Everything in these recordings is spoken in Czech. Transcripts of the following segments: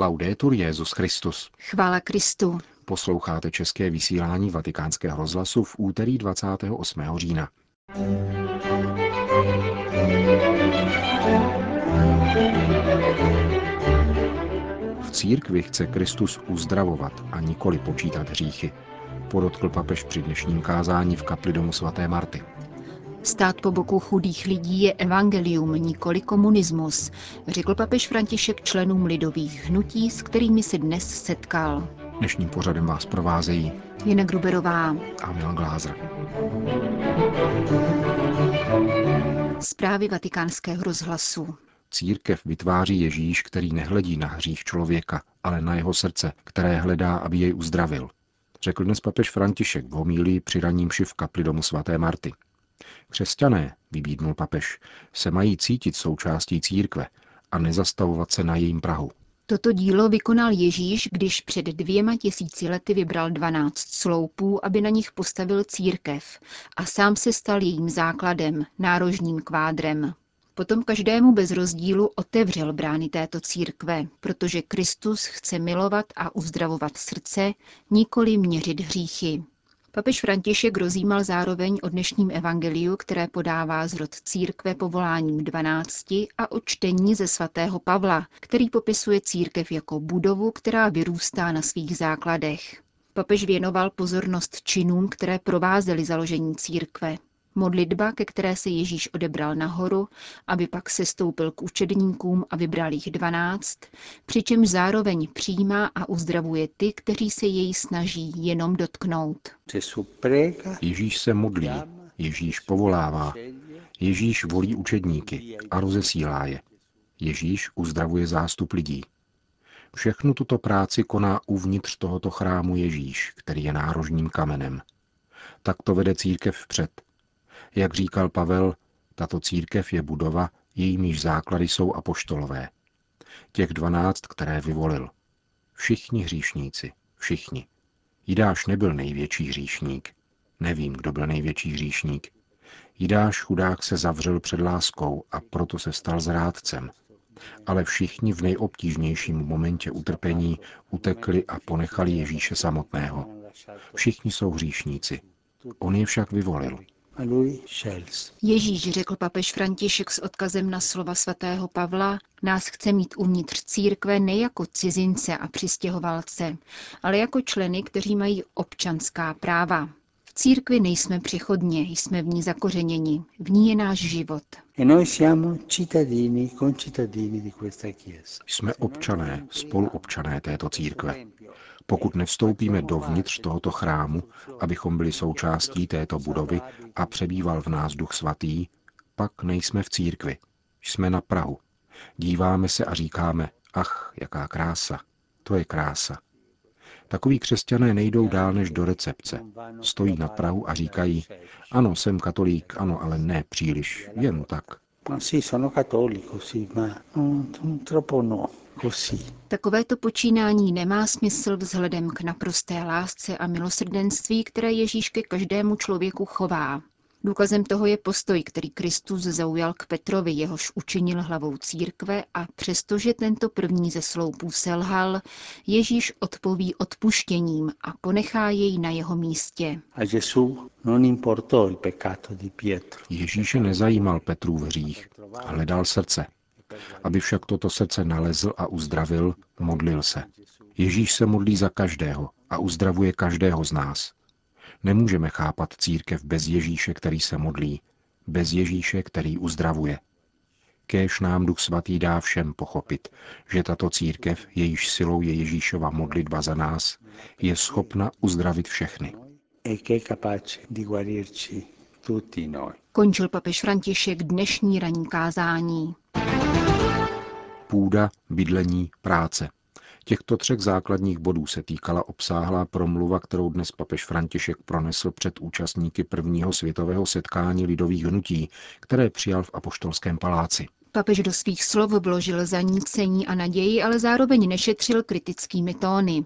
Laudetur Jesus Christus. Chvála Kristu. Posloucháte české vysílání Vatikánského rozhlasu v úterý 28. října. V církvi chce Kristus uzdravovat a nikoli počítat hříchy, podotkl papež při dnešním kázání v kapli domu svaté Marty. Stát po boku chudých lidí je evangelium, nikoli komunismus, řekl papež František členům lidových hnutí, s kterými se dnes setkal. Dnešním pořadem vás provázejí Jana Gruberová a Milan Glázer. Zprávy Vatikánského rozhlasu. Církev vytváří Ježíš, který nehledí na hřích člověka, ale na jeho srdce, které hledá, aby jej uzdravil, řekl dnes papež František v homílii při ranní mši v kapli domu svaté Marty. Křesťané, vybídnul papež, se mají cítit součástí církve a nezastavovat se na jejím prahu. Toto dílo vykonal Ježíš, když před 2000 lety vybral 12 sloupů, aby na nich postavil církev, a sám se stal jejím základem, nárožním kvádrem. Potom každému bez rozdílu otevřel brány této církve, protože Kristus chce milovat a uzdravovat srdce, nikoli měřit hříchy. Papež František rozjímal zároveň o dnešním evangeliu, které podává zrod církve povoláním 12, a o čtení ze svatého Pavla, který popisuje církev jako budovu, která vyrůstá na svých základech. Papež věnoval pozornost činům, které provázely založení církve. Modlitba, ke které se Ježíš odebral nahoru, aby pak sestoupil k učedníkům a vybral jich 12, přičemž zároveň přijímá a uzdravuje ty, kteří se jej snaží jenom dotknout. Ježíš se modlí, Ježíš povolává, Ježíš volí učedníky a rozesílá je. Ježíš uzdravuje zástup lidí. Všechnu tuto práci koná uvnitř tohoto chrámu Ježíš, který je nárožním kamenem. Tak to vede církev vpřed. Jak říkal Pavel, tato církev je budova, jejímiž základy jsou apoštolové. Těch 12, které vyvolil. Všichni hříšníci, všichni. Jidáš nebyl největší hříšník. Nevím, kdo byl největší hříšník. Jidáš chudák se zavřel před láskou, a proto se stal zrádcem. Ale všichni v nejobtížnějším momentě utrpení utekli a ponechali Ježíše samotného. Všichni jsou hříšníci. On je však vyvolil. Ježíš, řekl papež František s odkazem na slova svatého Pavla, nás chce mít uvnitř církve ne jako cizince a přistěhovalce, ale jako členy, kteří mají občanská práva. V církvi nejsme přechodně, jsme v ní zakořeněni, v ní je náš život. Jsme občané, spoluobčané této církve. Pokud nevstoupíme dovnitř tohoto chrámu, abychom byli součástí této budovy a přebýval v nás Duch Svatý, pak nejsme v církvi. Jsme na prahu. Díváme se a říkáme, ach, jaká krása, to je krása. Takoví křesťané nejdou dál než do recepce. Stojí na prahu a říkají, ano, jsem katolík, ano, ale ne příliš, jen tak. Takovéto počínání nemá smysl vzhledem k naprosté lásce a milosrdenství, které Ježíš ke každému člověku chová. Důkazem toho je postoj, který Kristus zaujal k Petrovi, jehož učinil hlavou církve, a přestože tento první ze sloupů selhal, Ježíš odpoví odpuštěním a ponechá jej na jeho místě. Ježíše nezajímal Petrův hřích, hledal srdce. Aby však toto srdce nalezl a uzdravil, modlil se. Ježíš se modlí za každého a uzdravuje každého z nás. Nemůžeme chápat církev bez Ježíše, který se modlí, bez Ježíše, který uzdravuje. Kéž nám Duch Svatý dá všem pochopit, že tato církev, jejíž silou je Ježíšova modlitba za nás, je schopna uzdravit všechny. Končil papež František dnešní ranní kázání. Půda, bydlení, práce. Těchto 3 základních bodů se týkala obsáhlá promluva, kterou dnes papež František pronesl před účastníky prvního světového setkání lidových hnutí, které přijal v Apoštolském paláci. Papež do svých slov vložil zanícení a naději, ale zároveň nešetřil kritickými tóny.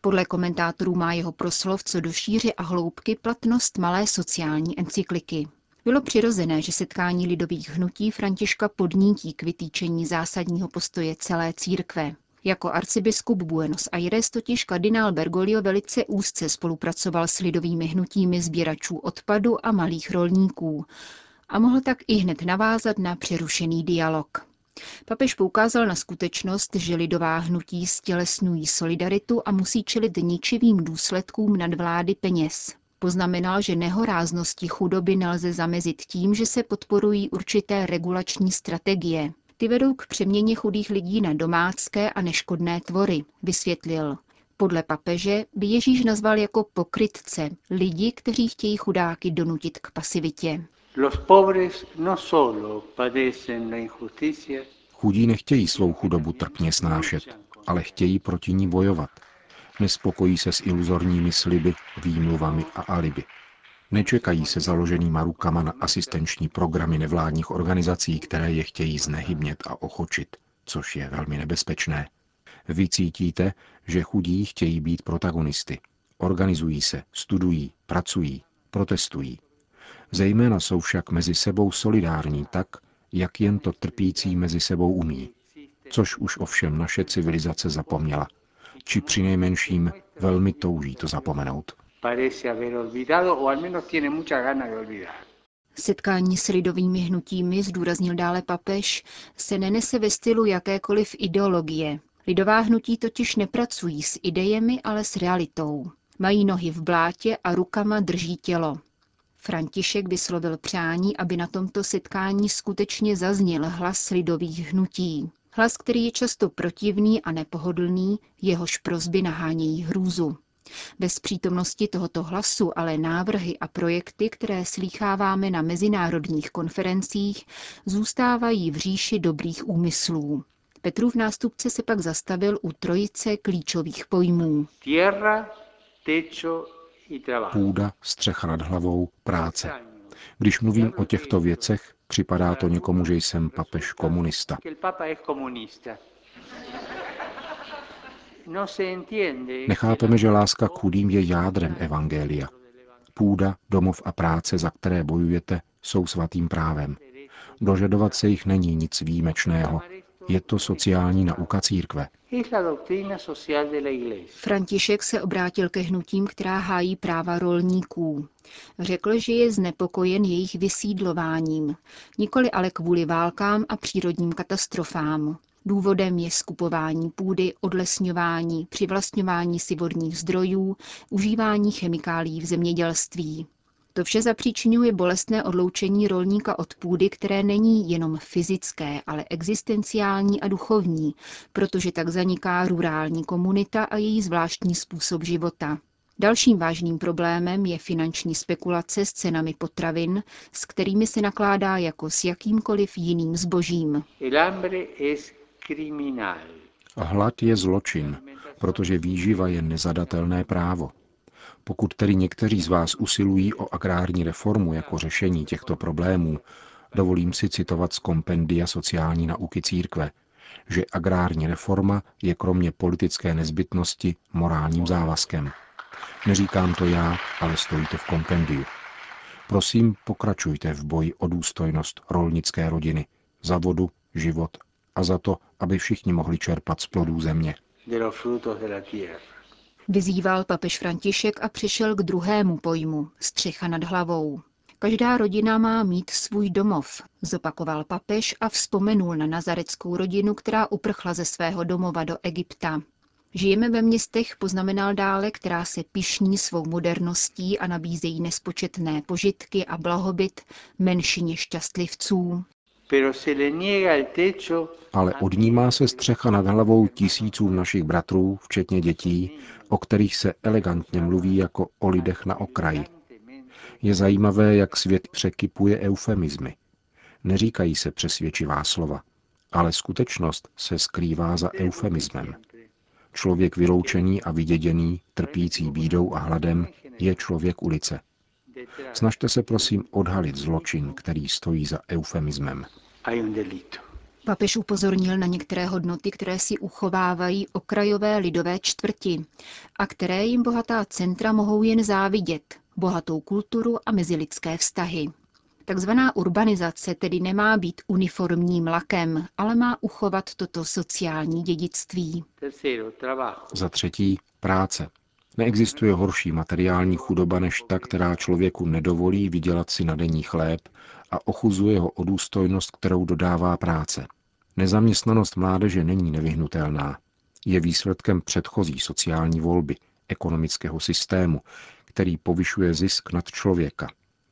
Podle komentátorů má jeho proslov co do šíře a hloubky platnost malé sociální encykliky. Bylo přirozené, že setkání lidových hnutí Františka podnítí k vytýčení zásadního postoje celé církve. Jako arcibiskup Buenos Aires totiž kardinál Bergoglio velice úzce spolupracoval s lidovými hnutími sběračů odpadu a malých rolníků a mohl tak i hned navázat na přerušený dialog. Papež poukázal na skutečnost, že lidová hnutí stělesňují solidaritu a musí čelit ničivým důsledkům nadvlády peněz. Poznamenal, že nehoráznosti chudoby nelze zamezit tím, že se podporují určité regulační strategie. Ty vedou k přeměně chudých lidí na domácké a neškodné tvory, vysvětlil. Podle papeže by Ježíš nazval jako pokrytce lidi, kteří chtějí chudáky donutit k pasivitě. Chudí nechtějí svou chudobu trpně snášet, ale chtějí proti ní bojovat. Nespokojí se s iluzorními sliby, výmluvami a alibi. Nečekají se založenýma rukama na asistenční programy nevládních organizací, které je chtějí znehybnět a ochočit, což je velmi nebezpečné. Vy cítíte, že chudí chtějí být protagonisty. Organizují se, studují, pracují, protestují. Zejména jsou však mezi sebou solidární tak, jak jen to trpící mezi sebou umí. Což už ovšem naše civilizace zapomněla. Či přinejmenším velmi touží to zapomenout. Setkání s lidovými hnutími, zdůraznil dále papež, se nenese ve stylu jakékoliv ideologie. Lidová hnutí totiž nepracují s idejemi, ale s realitou. Mají nohy v blátě a rukama drží tělo. František vyslovil přání, aby na tomto setkání skutečně zazněl hlas lidových hnutí. Hlas, který je často protivný a nepohodlný, jehož prosby nahánějí hrůzu. Bez přítomnosti tohoto hlasu ale návrhy a projekty, které slýcháváme na mezinárodních konferencích, zůstávají v říši dobrých úmyslů. Petrův nástupce se pak zastavil u trojice klíčových pojmů. Půda, střecha nad hlavou, práce. Když mluvím o těchto věcech, připadá to někomu, že jsem papež komunista. Nechápeme, že láska k chudým je jádrem evangelia. Půda, domov a práce, za které bojujete, jsou svatým právem. Dožadovat se jich není nic výjimečného. Je to sociální nauka církve. František se obrátil ke hnutím, která hájí práva rolníků. Řekl, že je znepokojen jejich vysídlováním, nikoli ale kvůli válkám a přírodním katastrofám. Důvodem je skupování půdy, odlesňování, přivlastňování si vodních zdrojů, užívání chemikálií v zemědělství. To vše zapříčiňuje bolestné odloučení rolníka od půdy, které není jenom fyzické, ale existenciální a duchovní, protože tak zaniká rurální komunita a její zvláštní způsob života. Dalším vážným problémem je finanční spekulace s cenami potravin, s kterými se nakládá jako s jakýmkoliv jiným zbožím. Hlad je zločin, protože výživa je nezadatelné právo. Pokud tedy někteří z vás usilují o agrární reformu jako řešení těchto problémů, dovolím si citovat z kompendia sociální nauky církve, že agrární reforma je kromě politické nezbytnosti morálním závazkem. Neříkám to já, ale stojí to v kompendiu. Prosím, pokračujte v boji o důstojnost rolnické rodiny, za vodu, život a za to, aby všichni mohli čerpat z plodů země. Vyzýval papež František a přišel k druhému pojmu – střecha nad hlavou. Každá rodina má mít svůj domov, zopakoval papež a vzpomenul na nazareckou rodinu, která uprchla ze svého domova do Egypta. Žijeme ve městech, poznamenal dále, která se pyšní svou moderností a nabízejí nespočetné požitky a blahobyt menšině šťastlivců. Ale odnímá se střecha nad hlavou tisícům našich bratrů, včetně dětí, o kterých se elegantně mluví jako o lidech na okraji. Je zajímavé, jak svět překypuje eufemizmy. Neříkají se přesvědčivá slova, ale skutečnost se skrývá za eufemismem. Člověk vyloučený a vyděděný, trpící bídou a hladem, je člověk ulice. Snažte se prosím odhalit zločin, který stojí za eufemismem. Papež upozornil na některé hodnoty, které si uchovávají okrajové lidové čtvrti a které jim bohatá centra mohou jen závidět, bohatou kulturu a mezilidské vztahy. Takzvaná urbanizace tedy nemá být uniformním lakem, ale má uchovat toto sociální dědictví. Za třetí, práce. Neexistuje horší materiální chudoba než ta, která člověku nedovolí vydělat si na denní chléb a ochuzuje ho o důstojnost, kterou dodává práce. Nezaměstnanost mládeže není nevyhnutelná. Je výsledkem předchozí sociální volby, ekonomického systému, který povyšuje zisk nad člověka.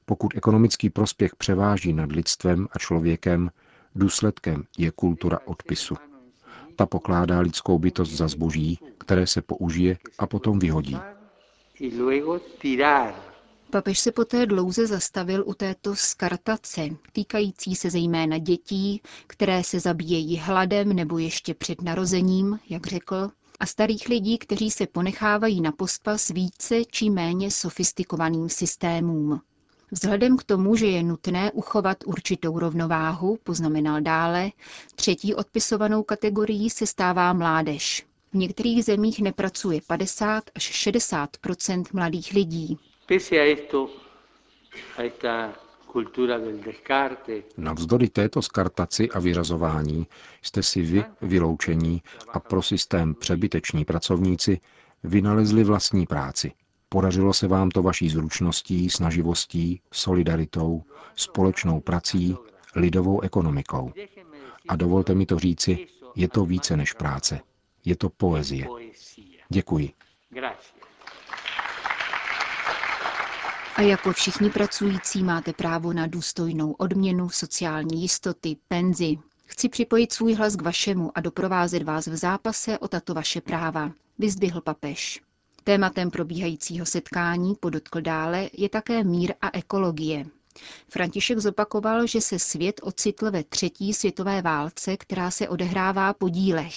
Pokud ekonomický prospěch převáží nad lidstvem a člověkem, důsledkem je kultura odpisu. Ta pokládá lidskou bytost za zboží, které se použije a potom vyhodí. Papež se poté dlouze zastavil u této skartace, týkající se zejména dětí, které se zabíjejí hladem nebo ještě před narozením, jak řekl, a starých lidí, kteří se ponechávají na pospas více či méně sofistikovaným systémům. Vzhledem k tomu, že je nutné uchovat určitou rovnováhu, poznamenal dále, třetí odpisovanou kategorií se stává mládež. V některých zemích nepracuje 50 až 60 % mladých lidí. Navzdory této skartaci a vyřazování jste si vy, vyloučení a pro systém přebyteční pracovníci, vynalezli vlastní práci. Podařilo se vám to vaší zručností, snaživostí, solidaritou, společnou prací, lidovou ekonomikou. A dovolte mi to říci, je to více než práce. Je to poezie. Děkuji. A jako všichni pracující máte právo na důstojnou odměnu, sociální jistoty, penzi. Chci připojit svůj hlas k vašemu a doprovázet vás v zápase o tato vaše práva, vyzdvihl papež. Tématem probíhajícího setkání, podotkl dále, je také mír a ekologie. František zopakoval, že se svět ocitl ve třetí světové válce, která se odehrává po dílech,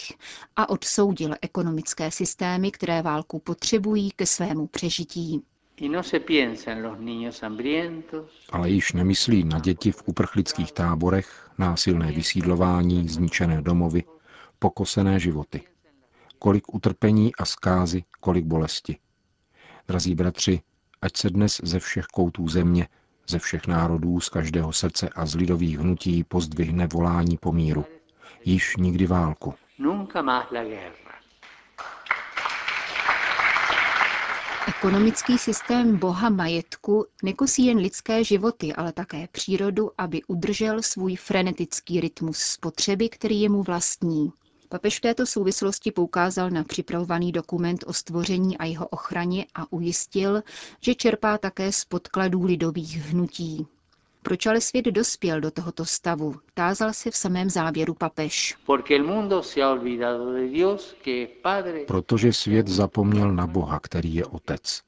a odsoudil ekonomické systémy, které válku potřebují ke svému přežití. Ale již nemyslí na děti v uprchlických táborech, násilné vysídlování, zničené domovy, pokosené životy. Kolik utrpení a zkázy, kolik bolesti. Drazí bratři, ať se dnes ze všech koutů země, ze všech národů, z každého srdce a z lidových hnutí pozdvihne volání po míru. Již nikdy válku. Ekonomický systém boha majetku nekosí jen lidské životy, ale také přírodu, aby udržel svůj frenetický rytmus spotřeby, který je mu vlastní. Papež v této souvislosti poukázal na připravovaný dokument o stvoření a jeho ochraně a ujistil, že čerpá také z podkladů lidových hnutí. Proč ale svět dospěl do tohoto stavu, tázal se v samém závěru papež. Protože svět zapomněl na Boha, který je otec.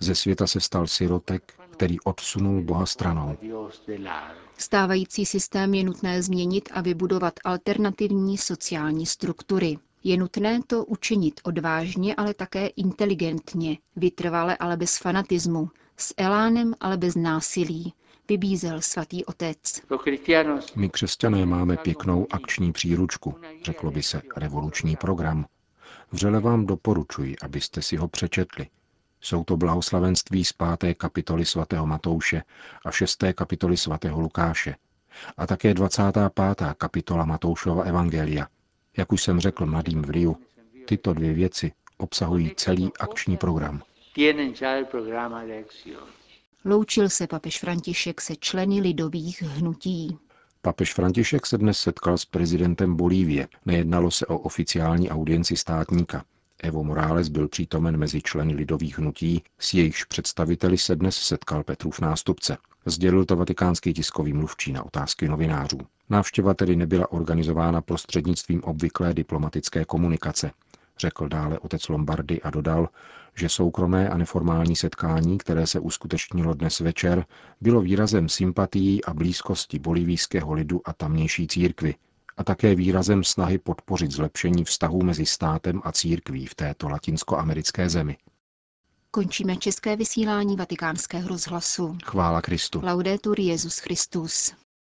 Ze světa se stal sirotek, který odsunul Boha stranou. Stávající systém je nutné změnit a vybudovat alternativní sociální struktury. Je nutné to učinit odvážně, ale také inteligentně, vytrvale, ale bez fanatismu, s elánem, ale bez násilí, vybízel svatý otec. My křesťané máme pěknou akční příručku, řeklo by se revoluční program. Vřele vám doporučuji, abyste si ho přečetli. Jsou to blahoslavenství z 5. kapitoly sv. Matouše a 6. kapitoly sv. Lukáše a také 25. kapitola Matoušova evangelia. Jak už jsem řekl mladým v Riu, tyto dvě věci obsahují celý akční program. Loučil se papež František se členy lidových hnutí. Papež František se dnes setkal s prezidentem Bolívie. Nejednalo se o oficiální audienci státníka. Evo Morales byl přítomen mezi členy lidových hnutí, s jejichž představiteli se dnes setkal Petrův nástupce. Sdělil to vatikánský tiskový mluvčí na otázky novinářů. Návštěva tedy nebyla organizována prostřednictvím obvyklé diplomatické komunikace, řekl dále otec Lombardi a dodal, že soukromé a neformální setkání, které se uskutečnilo dnes večer, bylo výrazem sympatií a blízkosti bolivijského lidu a tamnější církvi, a také výrazem snahy podpořit zlepšení vztahů mezi státem a církví v této latinskoamerické zemi. Končíme české vysílání Vatikánského rozhlasu. Chvála Kristu. Laudetur Jesus Christus.